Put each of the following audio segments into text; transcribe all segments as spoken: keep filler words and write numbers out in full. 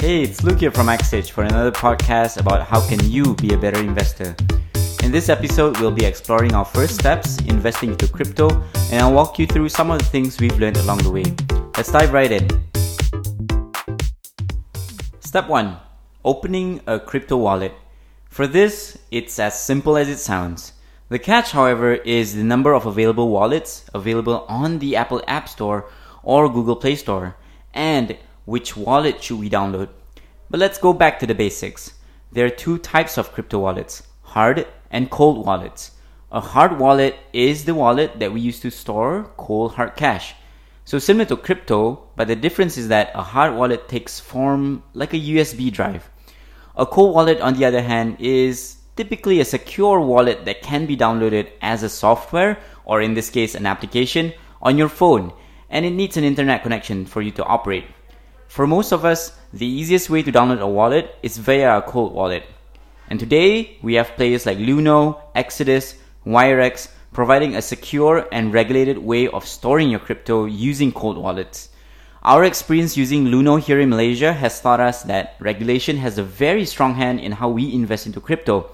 Hey, it's Luke here from AxeHedge for another podcast about how can you be a better investor. In this episode, we'll be exploring our first steps investing into crypto, and I'll walk you through some of the things we've learned along the way. Let's dive right in. Step one, opening a crypto wallet. For this, it's as simple as it sounds. The catch, however, is the number of available wallets available on the Apple App Store or Google Play Store, and which wallet should we download. But let's go back to the basics. There are two types of crypto wallets, hard and cold wallets. A hard wallet is the wallet that we use to store cold hard cash. So similar to crypto, but the difference is that a hard wallet takes form like a U S B drive. A cold wallet, on the other hand, is typically a secure wallet that can be downloaded as a software, or in this case an application, on your phone, and it needs an internet connection for you to operate. For most of us, the easiest way to download a wallet is via a cold wallet. And today, we have players like Luno, Exodus, Wirex, providing a secure and regulated way of storing your crypto using cold wallets. Our experience using Luno here in Malaysia has taught us that regulation has a very strong hand in how we invest into crypto.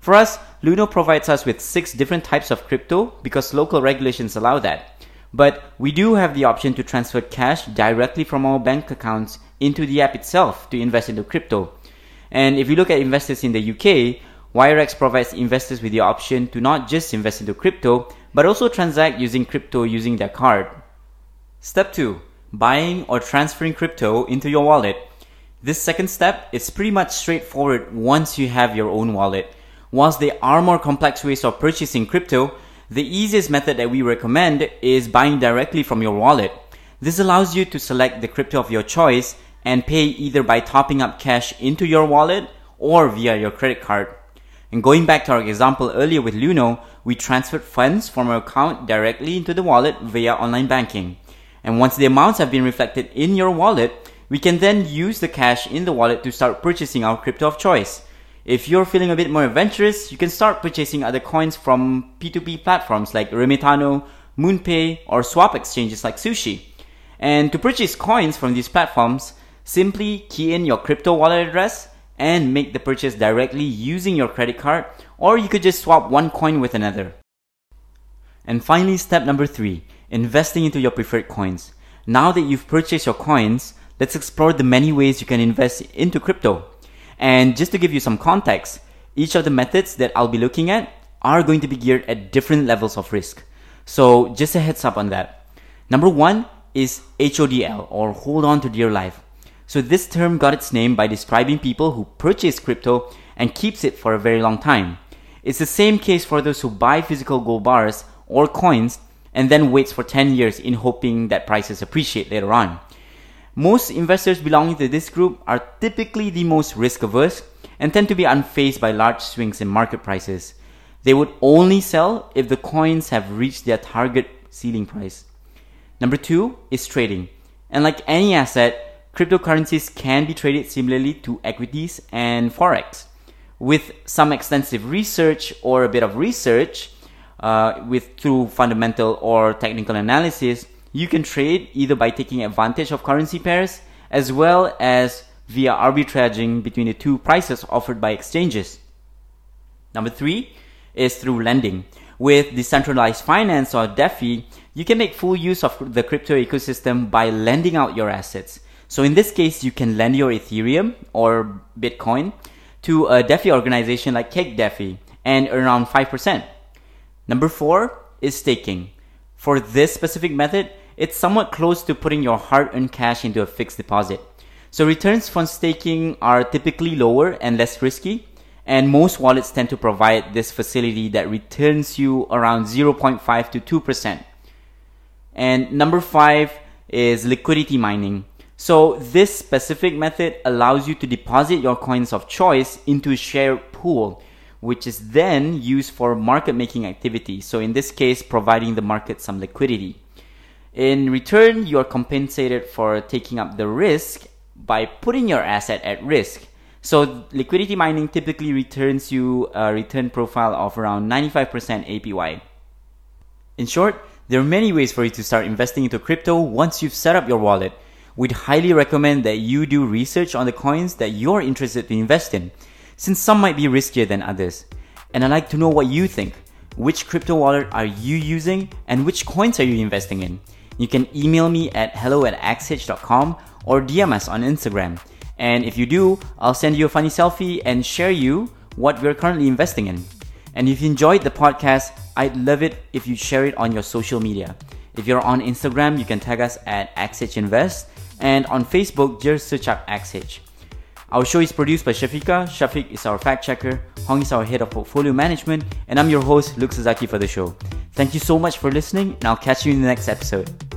For us, Luno provides us with six different types of crypto because local regulations allow that. But we do have the option to transfer cash directly from our bank accounts into the app itself to invest into crypto. And if you look at investors in the U K, Wirex provides investors with the option to not just invest into crypto, but also transact using crypto using their card. Step two, buying or transferring crypto into your wallet. This second step is pretty much straightforward once you have your own wallet. Whilst there are more complex ways of purchasing crypto, the easiest method that we recommend is buying directly from your wallet. This allows you to select the crypto of your choice and pay either by topping up cash into your wallet or via your credit card. And going back to our example earlier with Luno, we transferred funds from our account directly into the wallet via online banking. And once the amounts have been reflected in your wallet, we can then use the cash in the wallet to start purchasing our crypto of choice. If you're feeling a bit more adventurous, you can start purchasing other coins from P two P platforms like Remitano, MoonPay, or swap exchanges like Sushi. And to purchase coins from these platforms, simply key in your crypto wallet address and make the purchase directly using your credit card, or you could just swap one coin with another. And finally, step number three, investing into your preferred coins. Now that you've purchased your coins, let's explore the many ways you can invest into crypto. And just to give you some context, each of the methods that I'll be looking at are going to be geared at different levels of risk. So just a heads up on that. Number one is H O D L, or hold on to dear life. So this term got its name by describing people who purchase crypto and keeps it for a very long time. It's the same case for those who buy physical gold bars or coins and then waits for ten years in hoping that prices appreciate later on. Most investors belonging to this group are typically the most risk-averse and tend to be unfazed by large swings in market prices. They would only sell if the coins have reached their target ceiling price. Number two is trading. And like any asset, cryptocurrencies can be traded similarly to equities and forex. With some extensive research or a bit of research, uh, with through fundamental or technical analysis, you can trade either by taking advantage of currency pairs as well as via arbitraging between the two prices offered by exchanges. Number three is through lending. With decentralized finance or DeFi, you can make full use of the crypto ecosystem by lending out your assets. So in this case, you can lend your Ethereum or Bitcoin to a DeFi organization like Cake DeFi and earn around five percent. Number four is staking. For this specific method, it's somewhat close to putting your hard-earned cash into a fixed deposit. So returns from staking are typically lower and less risky, and most wallets tend to provide this facility that returns you around zero point five to two percent. And number five is liquidity mining. So this specific method allows you to deposit your coins of choice into a shared pool, which is then used for market making activity. So in this case, providing the market some liquidity. In return, you are compensated for taking up the risk by putting your asset at risk. So liquidity mining typically returns you a return profile of around ninety-five percent A P Y. In short, there are many ways for you to start investing into crypto once you've set up your wallet. we'd highly recommend that you do research on the coins that you're interested to invest in, since some might be riskier than others. And I'd like to know what you think. Which crypto wallet are you using and which coins are you investing in? You can email me at hello at axehedge dot com or D M us on Instagram. And if you do, I'll send you a funny selfie and share you what we're currently investing in. And if you enjoyed the podcast, I'd love it if you share it on your social media. If you're on Instagram, you can tag us at axehedgeinvest, and on Facebook, just search up AxeHedge. Our show is produced by Shafika. Shafik is our fact checker, Hong is our head of portfolio management, and I'm your host, Luke Suzuki, for the show. Thank you so much for listening, and I'll catch you in the next episode.